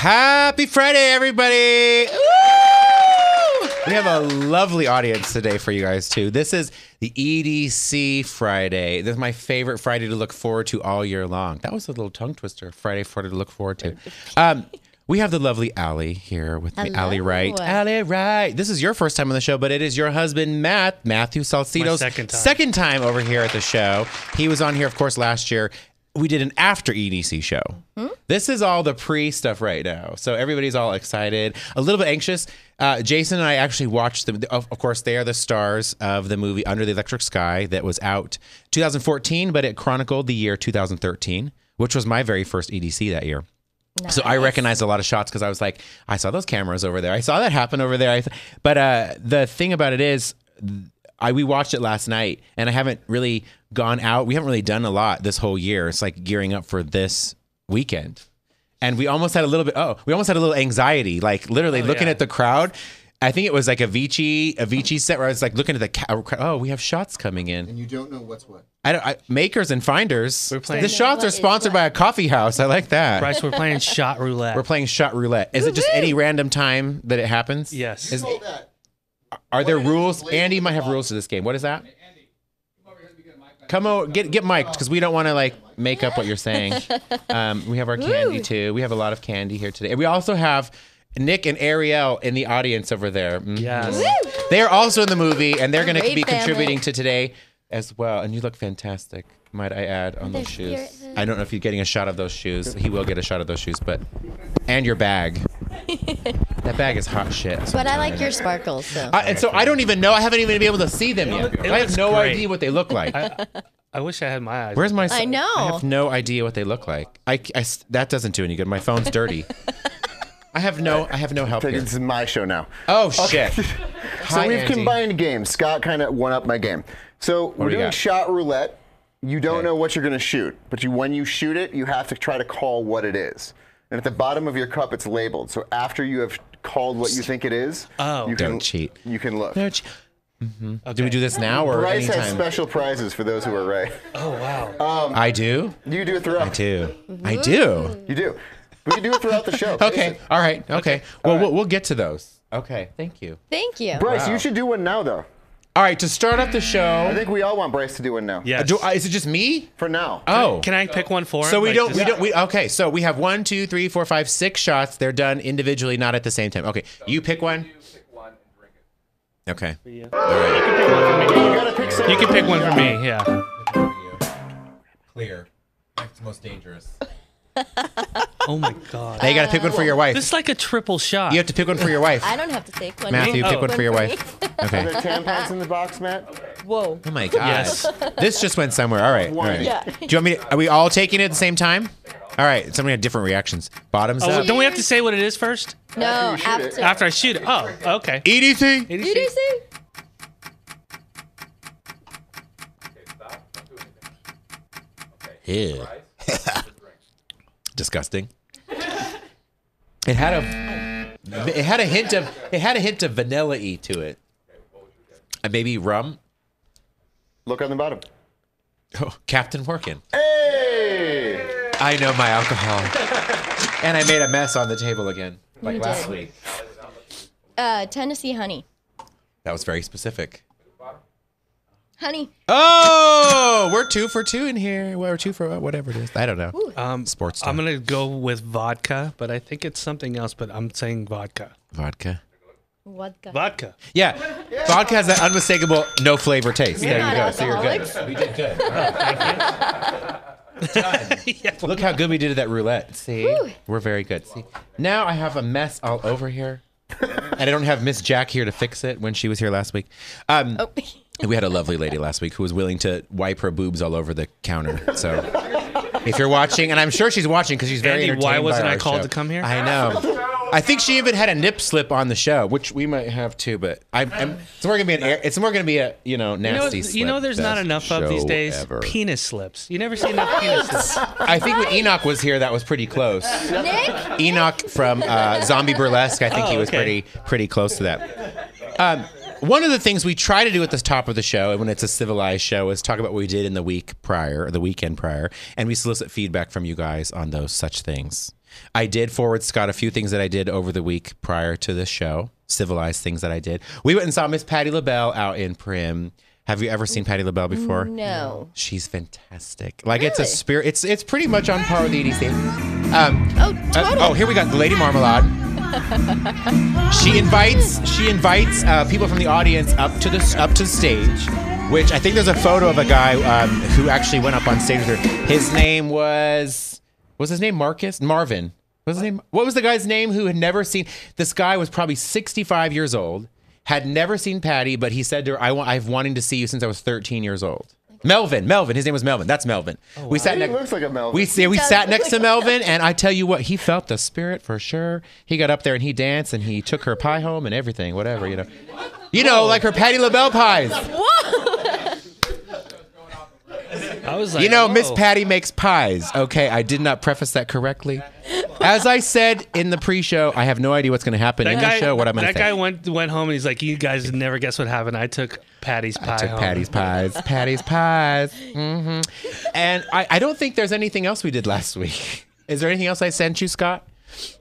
Happy Friday, everybody! Woo! We have a lovely audience today for you guys, too. This is the EDC Friday. This is my favorite Friday to look forward to all year long. That was a little tongue twister. Friday to look forward to. We have the lovely Allie here with me. Hello. Allie Wright. Allie Wright. This is your first time on the show, but it is your husband, Matt Matthew Salcido's second time over here at the show. He was on here, of course, last year. We did an after EDC show. This is all the pre stuff right now. So everybody's all excited, a little bit anxious. Jason and I actually watched them. Of course, they are the stars of the movie Under the Electric Sky that was out 2014, but it chronicled the year 2013, which was my very first EDC that year. Nice. So I recognized a lot of shots because I was like, I saw those cameras over there. I saw that happen over there. But the thing about it is, we watched it last night, and I haven't really gone out. We haven't really done a lot this whole year. It's like gearing up for this weekend, and we almost had a little bit. We almost had a little anxiety, like literally looking at the crowd. I think it was like a Avicii set where I was like looking at the crowd. Oh, we have shots coming in, and you don't know what's what. Makers and finders. We're playing. The shots are sponsored by a coffee house. I like that. Bryce, we're playing shot roulette. We're playing shot roulette. Is it just any random time that it happens? Yes. Are there rules? Andy might have rules to this game. What is that? Andy, come over here and get mic'd. Come over, get mic'd, because we don't want to like make up what you're saying. We have our candy too. We have a lot of candy here today. And we also have Nick and Ariel in the audience over there. Yes. They are also in the movie, and they're going to be contributing to today as well. And you look fantastic, might I add, on those shoes. I don't know if you're getting a shot of those shoes. He will get a shot of those shoes, but and your bag. That bag is hot shit. Sometimes. But I like your sparkles. So. And so I don't even know. I haven't even been able to see them yet. I have no idea what they look like. I wish I had my eyes. Where's my son? I know. I have no idea what they look like. That doesn't do any good. My phone's dirty. I have no help here. This is my show now. Oh, shit. Okay. So we've combined games. Scott kind of one-upped my game. So we're doing shot roulette. You don't know what you're going to shoot, but when you shoot it, you have to try to call what it is. And at the bottom of your cup, it's labeled. So after you have called what you think it is, you can, don't cheat. You can look. Okay. Do we do this now or Bryce anytime? Has special prizes for those who are right. Oh, wow. I do? You do it throughout. I do. I do. You do. We can do it throughout the show. Okay. All right. Okay. Well, we'll get to those. Okay. Thank you. Thank you. Bryce, you should do one now, though. All right, to start up the show. I think we all want Bryce to do one now. Yeah. Is it just me? For now. Oh. Can I pick one for him? So we don't, okay, so we have 1, 2, 3, 4, 5, 6 shots. They're done individually, not at the same time. Okay, so you pick one. Pick one and drink it. Okay. Yeah. All right. You can pick one for me. You gotta pick something. You can pick one for me, yeah. Clear. That's the most dangerous. Oh my God! Now you got to pick one for your wife. This is like a triple shot. You have to pick one for your wife. I don't have to take one. Matthew, pick one for your wife. Okay. Are there tampons in the box, Matt? Whoa! Oh my God! Yes. This just went somewhere. All right. All right. Yeah. Do you want me? Are we all taking it at the same time? All right. Somebody had different reactions. Bottoms up. Don't we have to say what it is first? No. After I shoot it. Oh. Okay. EDC. EDC. Yeah. Disgusting. It had a hint of vanilla-y to it. Maybe rum. Look on the bottom. Oh, Captain Morgan. Hey! I know my alcohol. And I made a mess on the table again, like last week. Tennessee honey. That was very specific. Honey. Oh, we're 2 for 2 in here. We're 2 for whatever it is. I don't know. Sports time. I'm going to go with vodka, but I think it's something else, but I'm saying vodka. Vodka. Vodka. Vodka. Yeah. Vodka has that unmistakable no flavor taste. There you go. So you're good. We did good. Look how good we did at that roulette. See? Woo. We're very good. See? Now I have a mess all over here. And I don't have Miss Jack here to fix it when she was here last week. We had a lovely lady last week who was willing to wipe her boobs all over the counter. So if you're watching, and I'm sure she's watching because she's very entertained by our show. Why wasn't I called to come here? I know. I think she even had a nip slip on the show, which we might have too. But it's more gonna be a nasty. You know, there's not enough of these days. Ever. Penis slips. You never see enough penis slips. I think when Enoch was here, that was pretty close. Nick? Enoch from Zombie Burlesque. I think he was pretty close to that. One of the things we try to do at the top of the show, and when it's a civilized show, is talk about what we did in the week prior, or the weekend prior, and we solicit feedback from you guys on those such things. I did forward Scott a few things that I did over the week prior to the show, civilized things that I did. We went and saw Miss Patti LaBelle out in Prim. Have you ever seen Patti LaBelle before? No. She's fantastic. Like, really? It's a spirit. It's pretty much on par with the EDC. Totally. Here we got Lady Marmalade. She invites people from the audience up to the stage, which I think there's a photo of a guy who actually went up on stage with her. His name was his name Marcus? Marvin. What was his name? What was the guy's name who had never seen? This guy was probably 65 years old. Had never seen Patty, but he said to her, I've wanted to see you since I was 13 years old. Melvin. His name was Melvin. That's Melvin. Oh, wow. He looks like a Melvin. We sat next to Melvin, and I tell you what, he felt the spirit for sure. He got up there and he danced, and he took her pie home and everything, whatever, you know. You know, like her Patti LaBelle pies. I was like, you know, Miss Patty makes pies. Okay, I did not preface that correctly. As I said in the pre-show, I have no idea what's going to happen in the show. What I'm going to say. That guy went home and he's like, "You guys never guess what happened. I took Patty's pie. I took Patty's pies. Patty's pies." Mm-hmm. And I don't think there's anything else we did last week. Is there anything else I sent you, Scott?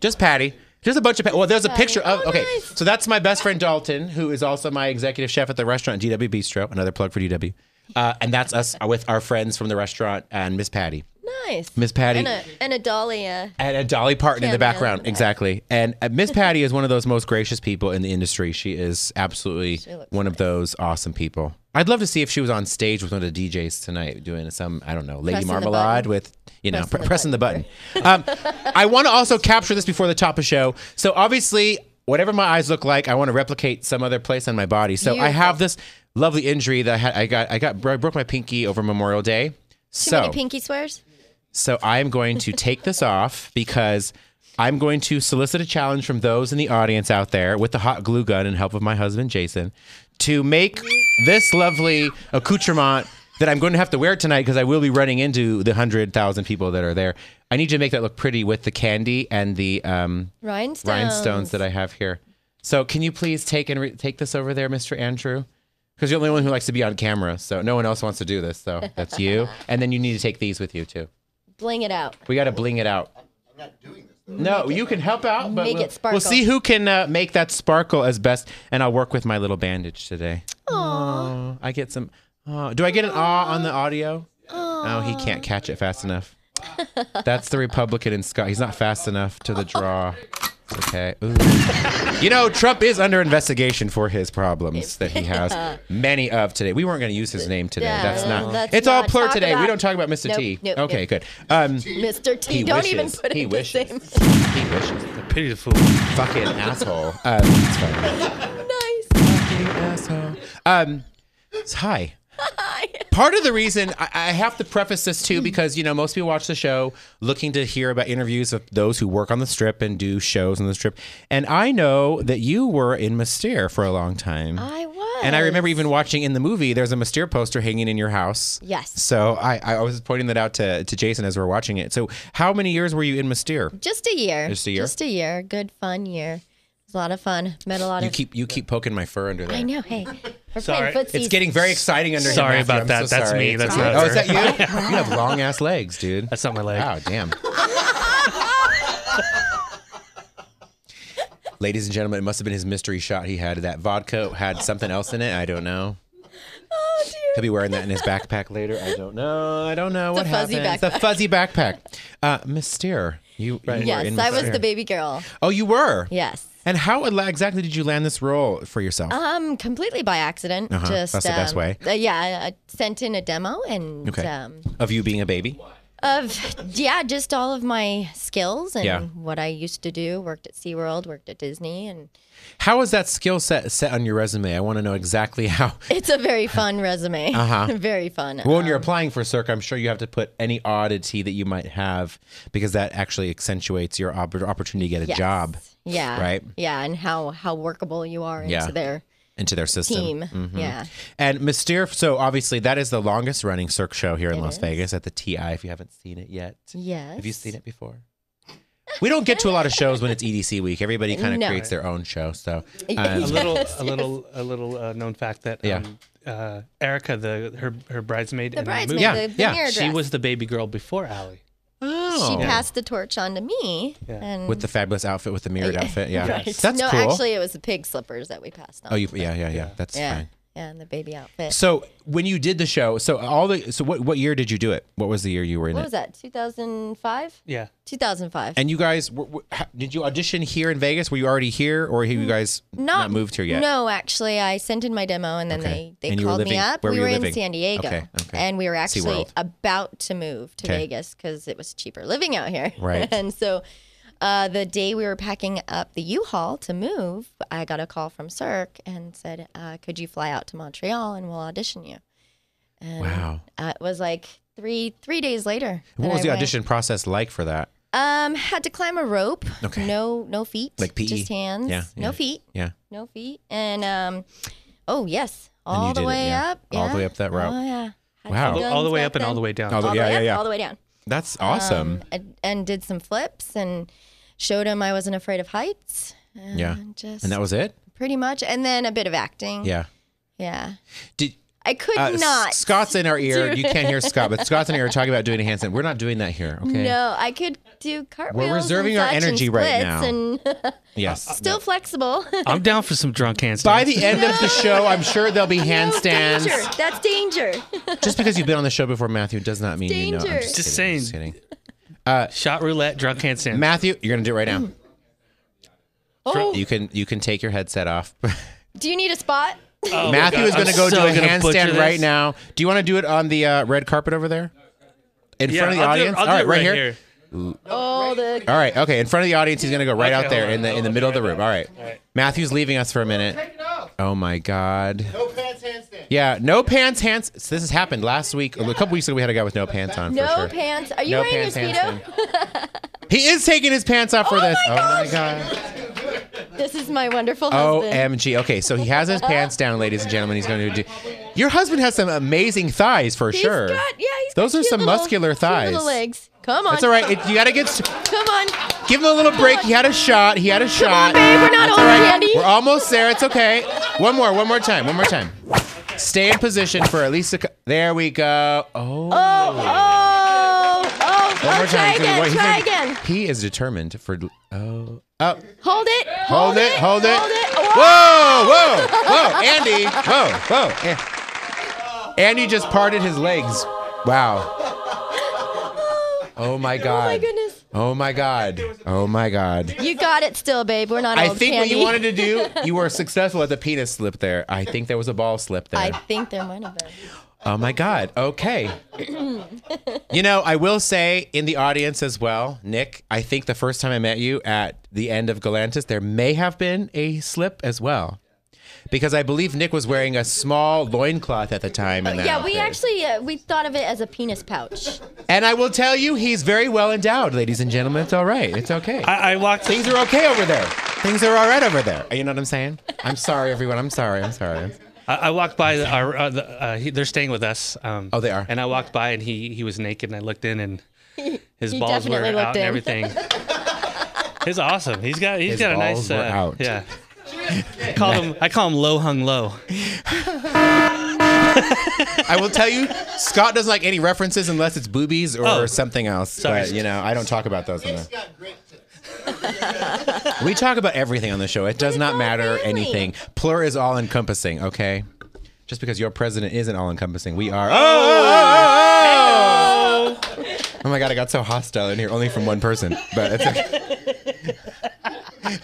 Just Patty. Just a bunch of well, there's a picture of okay. Nice. So that's my best friend Dalton, who is also my executive chef at the restaurant D.W. Bistro. Another plug for D.W. And that's us with our friends from the restaurant and Miss Patty. Nice. Miss Patty. And a Dolly. And a Dolly Parton in the background. Exactly. And Miss Patty is one of those most gracious people in the industry. She is absolutely one of those awesome people. I'd love to see if she was on stage with one of the DJs tonight doing some, I don't know, Lady Marmalade with, you know, pressing the button. I want to also capture this before the top of show. So obviously, whatever my eyes look like, I want to replicate some other place on my body. So beautiful. I have this lovely injury that I broke my pinky over Memorial Day. So many pinky swears. So I'm going to take this off because I'm going to solicit a challenge from those in the audience out there with the hot glue gun and help of my husband Jason to make this lovely accoutrement that I'm going to have to wear tonight because I will be running into the 100,000 people that are there. I need you to make that look pretty with the candy and the rhinestones that I have here. So can you please take this over there, Mr. Andrew? Because you're the only one who likes to be on camera, so no one else wants to do this. So that's you. And then you need to take these with you, too. Bling it out. We got to bling it out. I'm not doing this. Though. No, you can help out, but we'll see who can make that sparkle as best. And I'll work with my little bandage today. Aww. I get some... Oh, do I get an aw on the audio? Oh, he can't catch it fast enough. That's the Republican in Scott. He's not fast enough to the draw. Okay. Ooh. You know, Trump is under investigation for his problems that he has many of today. We weren't going to use his name today. Yeah, that's not. That's it's not all plur today. We don't talk about Mr. T. Nope, okay, good. Mr. T. Don't wishes, even put it in the same. He wishes. The pity fool. Fucking asshole. It's fine. Nice. Fucking asshole. Hi. Part of the reason I have to preface this too, because you know most people watch the show looking to hear about interviews of those who work on the strip and do shows on the strip, and I know that you were in Mystere for a long time. I was, and I remember even watching in the movie. There's a Mystere poster hanging in your house. Yes. So I was pointing that out to Jason as we were watching it. So how many years were you in Mystere? Just a year. Just a year. Just a year. Good fun year. It was a lot of fun. Met a lot of... You keep poking my fur under there. I know. Hey, we're sorry. Playing footsies. It's getting very exciting under here. Sorry about that. So that's sorry. Me. That's right. Oh, is that you? You have long ass legs, dude. That's not my leg. Oh, damn. Ladies and gentlemen, it must have been his mystery shot he had. That vodka had something else in it. I don't know. Oh, dear. He'll be wearing that in his backpack later. I don't know. I don't know what happened. It's a fuzzy backpack. Mystere. You were in Mystere. Yes, I was the baby girl. Oh, you were? Yes. And how exactly did you land this role for yourself? Completely by accident. Uh-huh. That's the best way. I sent in a demo and of you being a baby. Just all of my skills and what I used to do. Worked at SeaWorld, worked at Disney, and how is that skill set on your resume? I want to know exactly how. It's a very fun resume. Uh-huh. Very fun. Well, when you're applying for Cirque, I'm sure you have to put any oddity that you might have because that actually accentuates your opportunity to get a job. Yeah. Right. Yeah, and how workable you are into their system. Team. Mm-hmm. Yeah. And Mystere, so obviously that is the longest running Cirque show here in Las Vegas at the TI, if you haven't seen it yet. Yes. Have you seen it before? We don't get to a lot of shows when it's EDC week. Everybody kind of creates their own show. So a little known fact that Erica, her bridesmaid in the movie, she was the baby girl before Allie. Oh, she passed the torch on to me. Yeah. And with the fabulous outfit, with the mirrored outfit. Yeah. Right. That's cool. No, actually, it was the pig slippers that we passed on. Oh, yeah. That's fine. Yeah, and the baby outfit. So when you did the show, what year did you do it? What was the year you were in it? What was that? 2005? Yeah. 2005. And you guys, did you audition here in Vegas? Were you already here, or have you guys not moved here yet? No, actually, I sent in my demo, and then they called me up. We were in San Diego, and we were actually about to move to Vegas because it was cheaper living out here. Right. And so the day we were packing up the U-Haul to move, I got a call from Cirque and said, could you fly out to Montreal and we'll audition you? And it was like three days later. What was the audition process like for that? Had to climb a rope. Okay. No feet. Like PE. Just hands. Yeah, yeah. No feet. Yeah. No feet. And, all the way up. Yeah. All the way up that route. Oh, yeah. All the way up and all the way down. All the way down. That's awesome. And did some flips and showed him I wasn't afraid of heights. And and that was it? Pretty much. And then a bit of acting. Yeah. Yeah. I could not. Scott's in our ear. You can't hear Scott, but Scott's in our ear talking about doing a handstand. We're not doing that here. Okay. No, I could do cartwheels. We're reserving our energy right now. And yes. Still flexible. I'm down for some drunk handstands. By the end of the show, I'm sure there'll be handstands. Danger. That's danger. Just because you've been on the show before, Matthew, does not mean you know. I'm just saying. Just kidding. Shot roulette, drunk handstand. Matthew, you're gonna do it right now. Oh. You can take your headset off. Do you need a spot? Oh, Matthew is going to go do a handstand right now. Do you want to do it on the red carpet over there? In front of the audience? All right, right here. All right, okay. In front of the audience, he's going to go right out there in the middle of the room. All right. Matthew's leaving us for a minute. Take it off. Oh, my God. No pants handstand. Yeah, no pants handstand. This has happened last week. A couple weeks ago, we had a guy with no pants on. No pants. Are you wearing your speedo? He is taking his pants off for this. Oh, my God. This is my wonderful husband. OMG. Okay, so he has his pants down, ladies and gentlemen. He's going to do... Your husband has some amazing thighs for sure. Those are some muscular thighs. Little legs. Come on. That's all right. You got to get... Come on. Give him a little break. He had a shot. He had a shot. Come on, babe. We're not over, Andy. We're almost there. It's okay. One more time. Stay in position for at least a... There we go. Try again. He is determined for... Hold it. Whoa. Andy. Whoa. Andy just parted his legs. Wow. Oh, my God. Oh, my goodness. Oh, my God. You got it still, babe. We're not old, Candy. What you wanted to do, you were successful at the penis slip there. I think there was a ball slip there. I think there might have been. Oh, my God. Okay. You know, I will say in the audience as well, Nick, I think the first time I met you at the end of Galantis, there may have been a slip as well. Because I believe Nick was wearing a small loincloth at the time. We thought of it as a penis pouch. And I will tell you, he's very well endowed, ladies and gentlemen. It's all right. It's okay. I walked. Things are okay over there. Things are all right over there. You know what I'm saying? I'm sorry, everyone. I'm sorry. I walked by. They're staying with us. They are. And I walked by, and he was naked, and I looked in, and his balls were out and everything. He's awesome. He's got a nice. His balls were out. Yeah. I call him low hung low. I will tell you, Scott doesn't like any references unless it's boobies or something else. Sorry. But you know, I don't talk about those. We talk about everything on the show. It does not matter anything. PLUR is all-encompassing, okay? Just because your president isn't all-encompassing, we are... Oh, my God, I got so hostile in here, only from one person. But it's okay.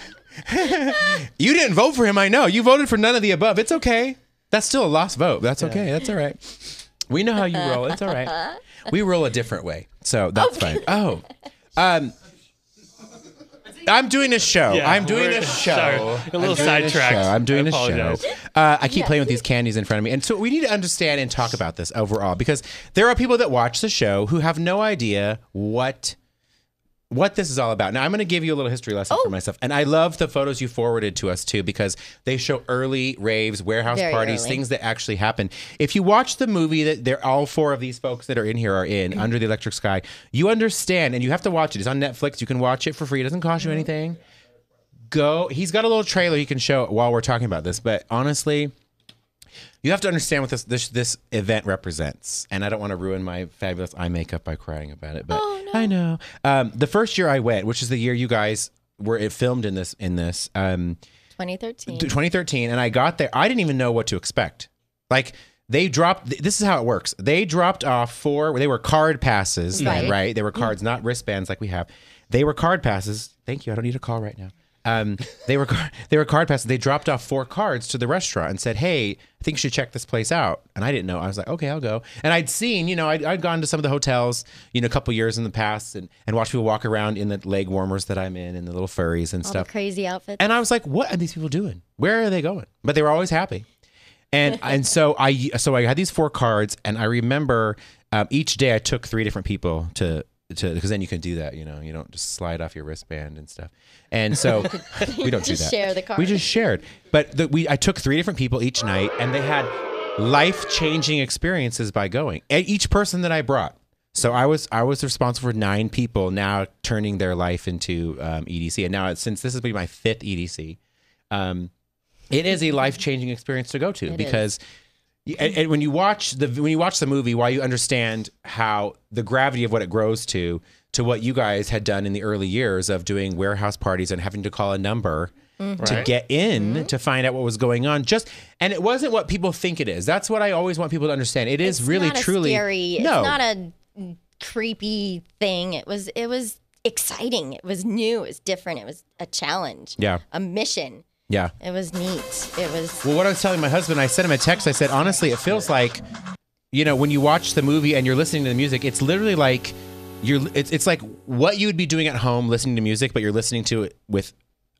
You didn't vote for him, I know. You voted for none of the above. It's okay. That's still a lost vote. That's okay. That's all right. We know how you roll. It's all right. We roll a different way, so that's fine. I'm doing a show. Yeah, I'm doing a show. Sorry, a little sidetracked. I'm doing a show. I keep playing with these candies in front of me. And so we need to understand and talk about this overall, because there are people that watch the show who have no idea what this is all about. Now, I'm going to give you a little history lesson for myself. And I love the photos you forwarded to us, too, because they show early raves, warehouse parties, things that actually happen. If you watch the movie that all four of these folks that are in here are in, Under the Electric Sky, you understand, and you have to watch it. It's on Netflix. You can watch it for free. It doesn't cost you anything. Go. He's got a little trailer you can show while we're talking about this. But honestly... You have to understand what this event represents, and I don't want to ruin my fabulous eye makeup by crying about it. But I know. The first year I went, which is the year you guys were filmed in this 2013, and I got there. I didn't even know what to expect. Like, they dropped, this is how it works. They dropped off they were card passes, right? They were cards, not wristbands like we have. They were card passes. Thank you. I don't need a call right now. They were card passes. They dropped off 4 cards to the restaurant and said, "Hey, I think you should check this place out." And I didn't know. I was like, "Okay, I'll go." And I'd seen, you know, I'd gone to some of the hotels, you know, a couple years in the past, and watched people walk around in the leg warmers that I'm in and the little furries and all stuff, the crazy outfits. And I was like, "What are these people doing? Where are they going?" But they were always happy. And so I had these 4 cards, and I remember each day I took 3 different people because then you can do that, you know, you don't just slide off your wristband and stuff. And so we don't do that. Share the card. We just shared. But I took 3 different people each night, and they had life-changing experiences by going. And each person that I brought. So I was responsible for 9 people now turning their life into EDC. And now, since this has been my 5th EDC, it is a life-changing experience to go to because and when you watch the movie, while you understand how the gravity of what it grows to what you guys had done in the early years of doing warehouse parties and having to call a number to get in to find out what was going on, and it wasn't what people think it is. That's what I always want people to understand. It's really not truly scary. No. It's not a creepy thing. It was exciting. It was new. It was different. It was a challenge. Yeah, a mission. Yeah. It was neat. It was... Well, what I was telling my husband, I sent him a text. I said, honestly, it feels like, you know, when you watch the movie and you're listening to the music, it's literally like, it's like what you would be doing at home listening to music, but you're listening to it with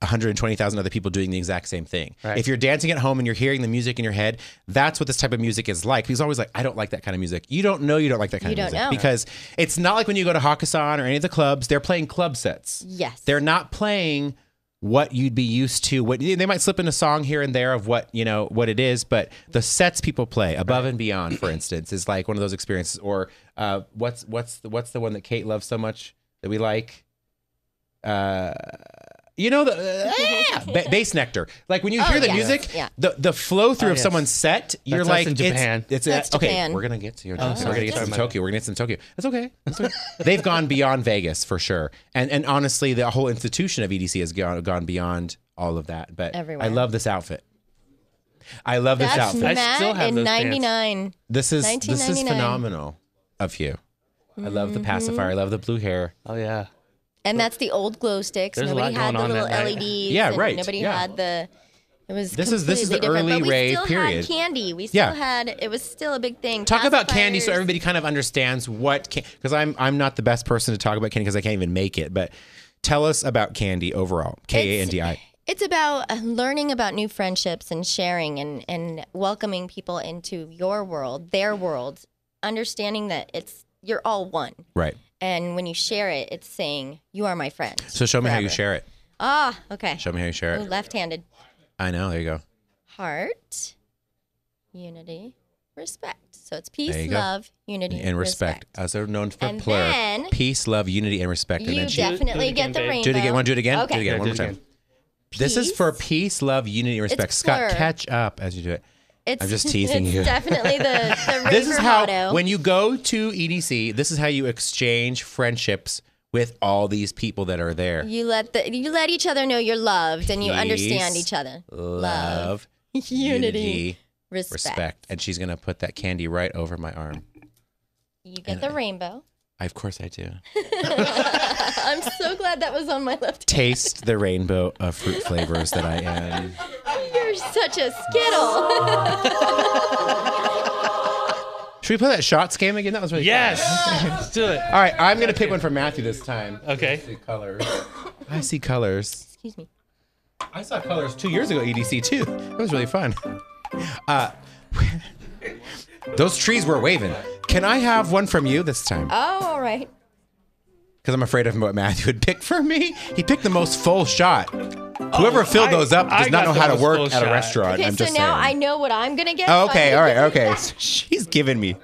120,000 other people doing the exact same thing. Right. If you're dancing at home and you're hearing the music in your head, that's what this type of music is like. He's always like, I don't like that kind of music. You don't know you don't like that kind of music. Know. Because it's not like when you go to Hakkasan or any of the clubs, they're playing club sets. Yes. They're not playing... what you'd be used to. What they might slip in a song here and there of what, you know, what it is, but the sets people play, Above and Beyond, for instance, is like one of those experiences. Or what's the one that Kate loves so much that we like? You know, Bassnectar. Like when you hear the music, the flow through of someone's set, you're that's like, us in Japan. That's okay. Japan. We're gonna get to Tokyo. We're gonna get to Tokyo. That's okay. That's okay. They've gone beyond Vegas for sure, and honestly, the whole institution of EDC has gone beyond all of that. But everywhere. I love this outfit. I love this outfit. Matt I still have in those pants. This is phenomenal of you. I love the pacifier. I love the blue hair. Oh yeah. And that's the old glow sticks. Nobody had the little LEDs. Yeah, right. Nobody had the. It was. This is the early rave period. We still had KANDI. We still had. It was still a big thing. Talk about KANDI so everybody kind of understands what because I'm not the best person to talk about KANDI because I can't even make it. But tell us about KANDI overall. KANDI. It's about learning about new friendships and sharing and welcoming people into your world, their world, understanding that you're all one. Right. And when you share it, it's saying, you are my friend. So show me how you share it. Ah, okay. Show me how you share it. Ooh, left-handed. I know. There you go. Heart, unity, respect. So it's peace, love, unity, and respect. As are known for PLUR. Then peace, love, unity, and respect. You definitely get the rainbow. Do it again. Want to do it again? Okay. Do it again. One more time. This is for peace, love, unity, and respect. Scott, catch up as you do it. I'm just teasing you. It's definitely the this is how motto. When you go to EDC, this is how you exchange friendships with all these people that are there. You let you let each other know you're loved and you understand each other. Love, unity, respect. And she's gonna put that KANDI right over my arm. You get the rainbow. Of course I do. I'm so glad that was on my left. Taste the rainbow of fruit flavors that I am. You're such a Skittle. Should we play that shots game again? That was really fun. Let's do it. All right, I'm going to pick one for Matthew this time. Okay. I see colors. I see colors. Excuse me. I saw colors 2 years ago, EDC, too. That was really fun. Those trees were waving. Can I have one from you this time? Oh, all right. Because I'm afraid of what Matthew would pick for me. He picked the most full shot. Whoever filled those up does not know how to work at a restaurant. Okay, so now I know what I'm going to get. Okay, all right, okay. She's giving me.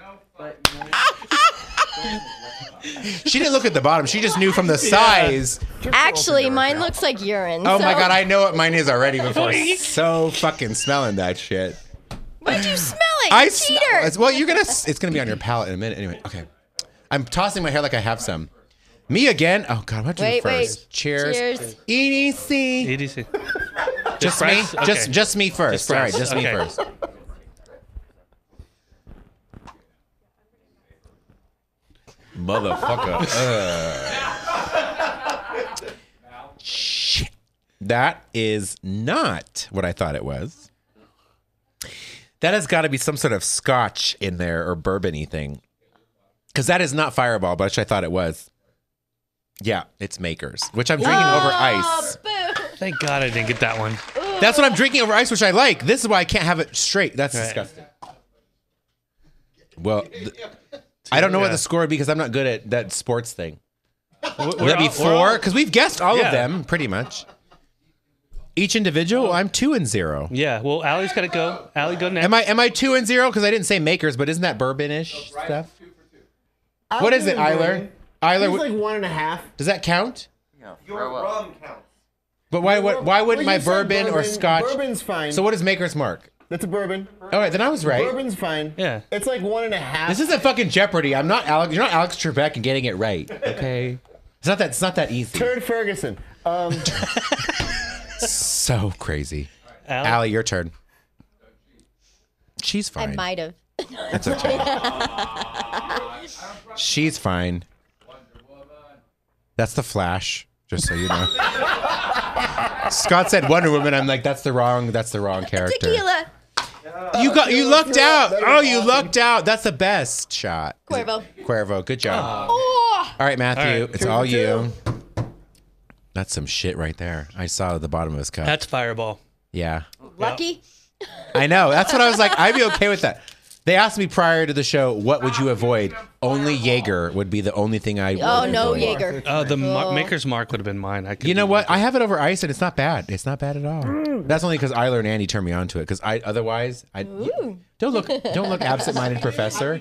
She didn't look at the bottom. She just knew from the size. Actually, mine looks like urine. Oh, my God, I know what mine is already before. So fucking smelling that shit. Why'd you smell it? I cheater. Well, it's gonna be on your palate in a minute anyway. Okay, I'm tossing my hair like I have some. Me again? Oh, God, what do I do first? Wait. Cheers. EDC. Just me? Okay. Just me first. All right, just me first. Motherfucker. Shit. That is not what I thought it was. That has got to be some sort of scotch in there or bourbon-y thing. Because that is not Fireball, which I thought it was. Yeah, it's Maker's, which I'm drinking over ice. Boo. Thank God I didn't get that one. Ooh. That's what I'm drinking over ice, which I like. This is why I can't have it straight. That's disgusting. Well, I don't know what the score would be because I'm not good at that sports thing. Would that be 4? Because we've guessed all of them, pretty much. Each individual, I'm 2 and 0. Yeah, well, Allie's got to go. Allie, go next. Am I 2 and 0? Because I didn't say Makers, but isn't that bourbon-ish stuff? What is it, Eiler? It's like 1.5. Does that count? No. Your rum counts. But why wouldn't my bourbon or scotch? Bourbon's fine. So what is Maker's Mark? That's a bourbon. All right, then I was right. Bourbon's fine. Yeah. It's like 1.5. This isn't fucking Jeopardy. I'm not Alex. You're not Alex Trebek and getting it right. Okay. It's not that easy. Turd Ferguson. So crazy. Allie, your turn. She's fine. I might have. That's okay. She's fine. That's the Flash, just so you know. Scott said Wonder Woman. I'm like, that's the wrong character. Tequila. You lucked out. Oh, you lucked out. That's the best shot. Cuervo, good job. Oh. All right, Matthew, it's all you. That's some shit right there. I saw it at the bottom of his cup. That's Fireball. Yeah. Lucky. I know. That's what I was like. I'd be okay with that. They asked me prior to the show, what would you avoid? Only Jaeger would be the only thing I would avoid. Oh, no Jaeger. Maker's Mark would have been mine. You know what? I have it over ice, and it's not bad. It's not bad at all. That's only because Eiler and Andy turned me on to it, because otherwise, don't look absent-minded, Professor.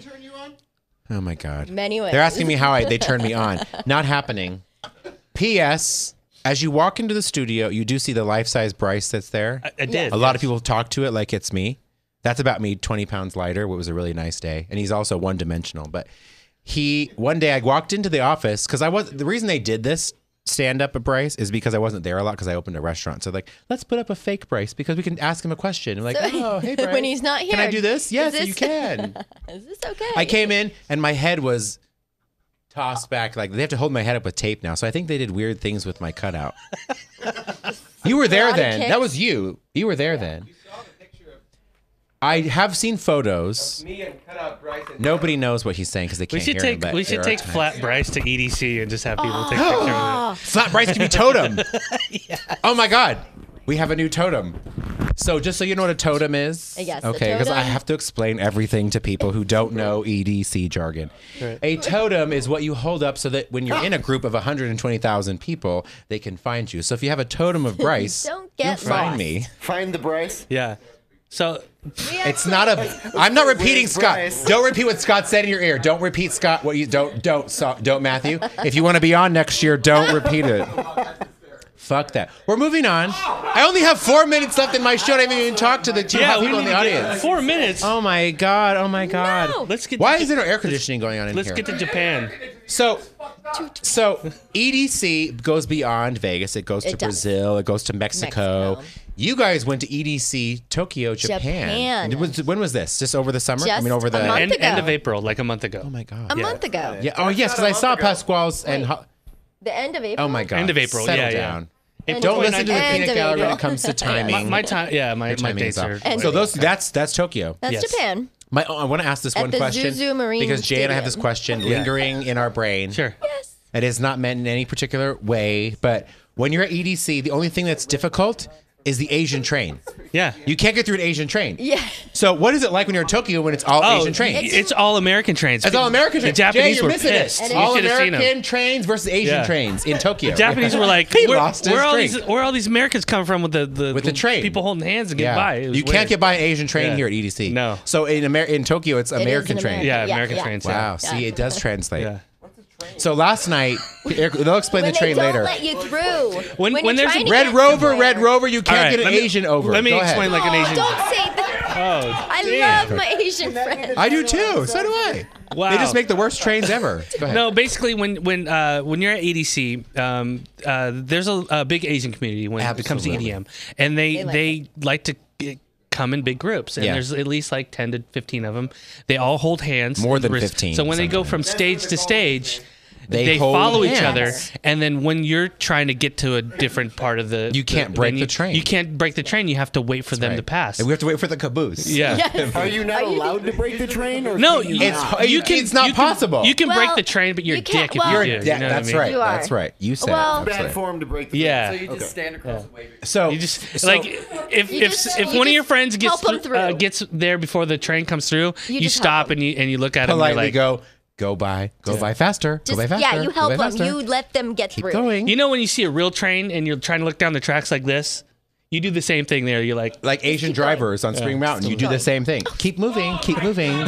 Oh, my God. Many ways. They're asking me how they turned me on. Not happening. P.S., as you walk into the studio, you do see the life-size Bryce that's there. I did. A lot of people talk to it like it's me. That's about me, 20 pounds lighter. It was a really nice day. And he's also one-dimensional. But one day I walked into the office because the reason they did this stand-up at Bryce is because I wasn't there a lot because I opened a restaurant. So like, let's put up a fake Bryce because we can ask him a question. I'm like, oh, hey, Bryce. When he's not here. Can I do this? Yes, you can. Is this okay? I came in and my head was tossed back. Like, they have to hold my head up with tape now. So I think they did weird things with my cutout. You were there then. That was you. You were there then. I have seen photos. Me and cut out Bryce and nobody knows what he's saying because they can't hear him. We should take Flat Bryce to EDC and just have people take pictures of it. Flat Bryce can be totem. Yes. Oh, my God. We have a new totem. So just so you know what a totem is. Yes, okay, because I have to explain everything to people who don't know EDC jargon. Right. A totem is what you hold up so that when you're in a group of 120,000 people, they can find you. So if you have a totem of Bryce, you'll find me. Find the Bryce? Yeah. So it's not a. I'm not repeating Scott. Don't repeat what Scott said in your ear. Don't repeat Scott. What you don't Matthew. If you want to be on next year, don't repeat it. Fuck that. We're moving on. I only have 4 minutes left in my show. I haven't even talked to the two hot people in the audience. 4 minutes. Oh my God. Oh my God. No. Let's get. Why is there no air conditioning going on in here? Let's get to Japan. So EDC goes beyond Vegas. It goes to Brazil. It goes to Mexico. You guys went to EDC Tokyo, Japan. When was this? Just over the summer? Just over the end of April, like a month ago. Oh my God. A month ago. Yeah. Oh yes, because I saw Pasquale's and the end of April. Oh my God. End of April. Settle down. Yeah. Don't listen to the peanut gallery when it comes to timing. My dates are. So that's Tokyo. That's Japan. I want to ask this one question Zuzu Marine because Jay and I have this question lingering in our brain. Sure. Yes. It is not meant in any particular way, but when you're at EDC, the only thing that's difficult is the Asian train. Yeah. You can't get through an Asian train. Yeah. So what is it like when you're in Tokyo when it's all Asian trains? It's all American trains. It's all American trains. The Japanese Jay, you're missing it. All American trains versus Asian trains in Tokyo. The Japanese were like, where all these Americans come from with the train. People holding hands and get by. You can't get by an Asian train here at EDC. No. So in Tokyo, it's American train. Yeah, American trains. Wow. See, it does translate. Yeah. So last night, they'll explain the train later. When they don't let you through. When there's a Red Rover, you can't get an Asian over. Let me explain like an Asian. Don't say that. I love my Asian friends. I do too. So do I. Wow. They just make the worst trains ever. No, basically, when you're at EDC, there's a big Asian community when it comes to EDM, and they like to come in big groups, and there's at least like 10 to 15 of them. They all hold hands. More than 15. So when they go from stage to stage, they follow each other, and then when you're trying to get to a different part of the... You can't break the train. You can't break the train. You have to wait for them to pass. And we have to wait for the caboose. Yeah. Yes. Are you not allowed to break the train? Or no, it's not possible. You can break the train, but you're a dick if you do. That's right. That's right. You said it. It's bad form to break the train. Yeah. So you just stand across and wave. So you just... Like, if one of your friends gets there before the train comes through, you stop and you look at them and politely go... Go by faster. Go by faster. Yeah, you help them. You let them get through. Keep going. You know when you see a real train and you're trying to look down the tracks like this? You do the same thing there. You're like... Like Asian drivers on Spring Mountain. You do the same thing. Keep moving. Keep moving.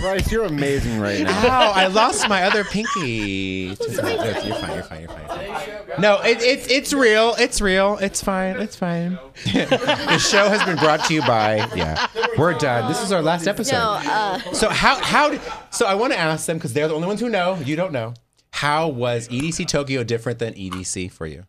Bryce, you're amazing right now. Wow, I lost my other pinky. You're fine. No, it's real. It's real. It's fine. It's fine. The show has been brought to you by... Yeah, we're done. This is our last episode. So I want to ask them, because they're the only ones who know. You don't know. How was EDC Tokyo different than EDC for you?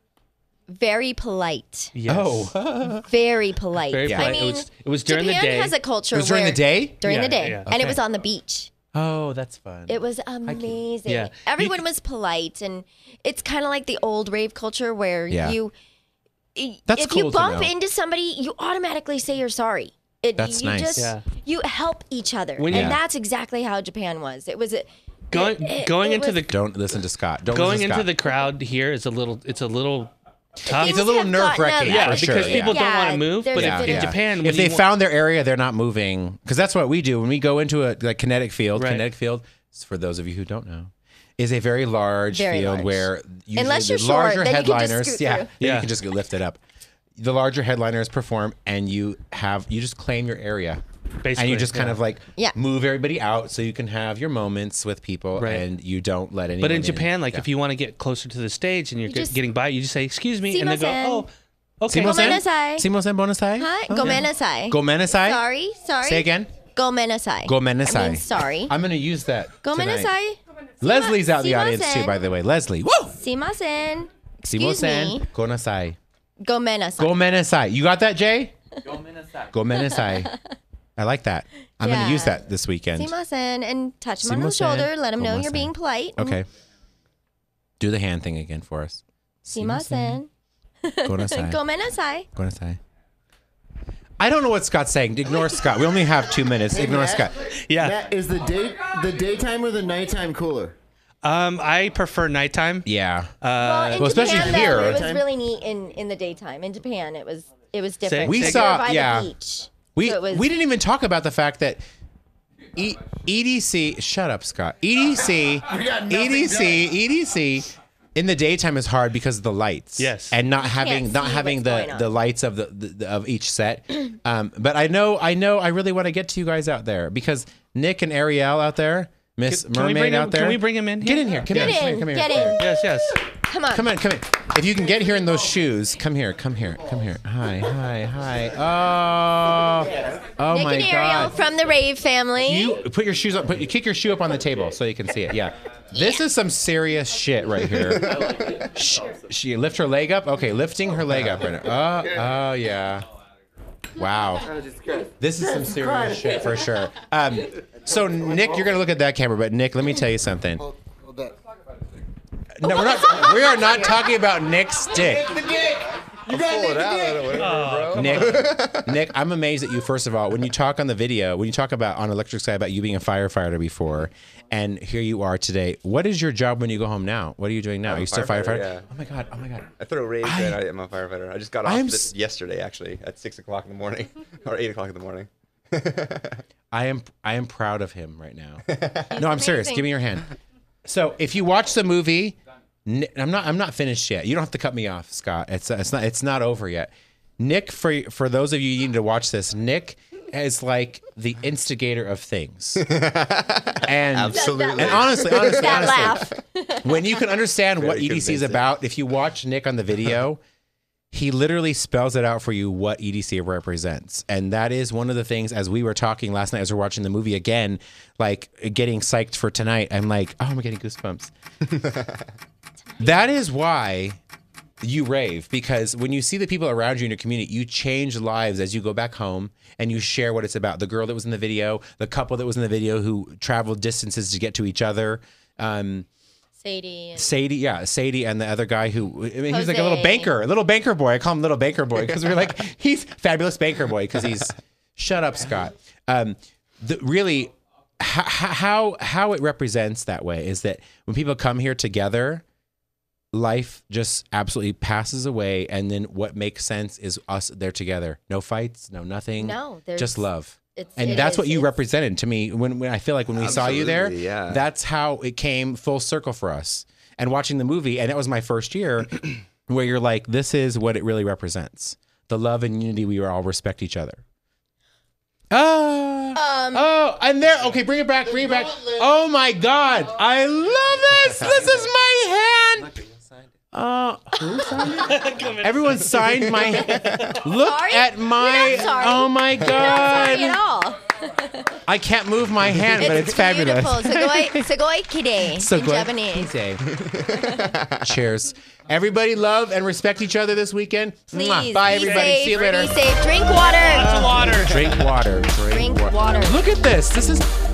Very polite. Yes. Oh. Very polite. Very polite. I mean, it was during the day. Japan has a culture where... It was during the day? During the day. Yeah. Okay. And it was on the beach. Oh, that's fun. It was amazing. Yeah. Everyone was polite, and it's kind of like the old rave culture where if you bump into somebody, you automatically say you're sorry. You help each other. And that's exactly how Japan was. It was... Don't listen to Scott. Going into the crowd here is a little... It's a little nerve-wracking, because people don't want to move. But in Japan, if they found their area, they're not moving, because that's what we do when we go into a Kinetic Field. Right. Kinetic Field, for those of you who don't know, is a very large field where usually the larger headliners, you can just get lifted up. The larger headliners perform, and you just claim your area. Basically, and you just kind of like move everybody out so you can have your moments with people, and you don't let anyone. But in Japan, if you want to get closer to the stage and you're getting by, you just say, "Excuse me," and they go, "Oh, okay." Sumimasen. Hi. Gomenasai. Gomenasai. Sorry. Say again. Gomenasai. Gomenasai. I mean, sorry. I'm gonna use that. Gomenasai. Leslie's out in the audience too, by the way. Leslie. Whoa. Sumimasen. Excuse me. Gomenasai. Gomenasai. You got that, Jay? Gomenasai. I like that. I'm going to use that this weekend. Sumimasen, and touch him on the shoulder. Let him know you're being polite. Okay. Do the hand thing again for us. Sumimasen. Gomenasai. I don't know what Scott's saying. Ignore Scott. We only have 2 minutes. Ignore Scott. Yeah. Matt, is the daytime or the nighttime cooler? I prefer nighttime. Yeah. Well, especially here. It was really neat in the daytime. In Japan, it was different. We saw by the beach. We didn't even talk about the fact that EDC, shut up, Scott. EDC in the daytime is hard because of the lights. Yes. And not having the lights of of each set. But I know I really want to get to you guys out there, because Nick and Ariel out there, Miss Mermaid out there. Can we bring him in here? Get in here. Come here. Yes. Come on. If you can get here in those shoes, come here. Hi. Oh my God. Nick and Ariel from the rave family. You put your shoes up. Kick your shoe up on the table so you can see it. Yeah. This is some serious shit right here. She lift her leg up. Okay, lifting her leg up right now. Oh yeah. Wow. This is some serious shit for sure. So Nick, you're gonna look at that camera, but Nick, let me tell you something. No, we are not talking about Nick's dick. Nick, I'm amazed at you, first of all. When you talk on the video, when you talk about on Electric Sky about you being a firefighter before, and here you are today. What is your job when you go home now? What are you doing now? Are you still a firefighter? Yeah. Oh my God. I throw raves right now. I'm a firefighter. I just got off yesterday, actually, at 6 o'clock in the morning, or 8 o'clock in the morning. I am proud of him right now. No, I'm serious. Give me your hand. So if you watch the movie, I'm not finished yet. You don't have to cut me off, Scott. It's not over yet. Nick, for those of you who need to watch this, Nick is like the instigator of things. And absolutely. And honestly, when you can understand what EDC is about, if you watch Nick on the video, he literally spells it out for you what EDC represents. And that is one of the things, as we were talking last night, as we're watching the movie again, like getting psyched for tonight, I'm like, oh, I'm getting goosebumps. That is why you rave, because when you see the people around you in your community, you change lives as you go back home and you share what it's about. The girl that was in the video, the couple that was in the video who traveled distances to get to each other. Sadie and the other guy who, I mean, he was like a little banker boy. I call him little banker boy because we're like, he's fabulous banker boy because he's, shut up, Scott. Really, how it represents that way is that when people come here together, life just absolutely passes away, and then what makes sense is us there together. No fights, no nothing. No, just love. That's what you represented to me when I feel like when we saw you there. Yeah. That's how it came full circle for us. And watching the movie, and that was my first year, where you're like, this is what it really represents: the love and unity we all respect each other. And there. Okay, bring it back. Bring it back. Oh my God, I love this. This is my hand. Who signed it? Everyone signed my hand. Look sorry? At my. Oh my God! You're not sorry at all. I can't move my hand, but it's fabulous. Sugoi kirei in Japanese. Cheers! Everybody, love and respect each other this weekend. Please, bye, everybody. Safe, see you later. Be safe. Drink water. Drink water. Drink water. Look at this. This is.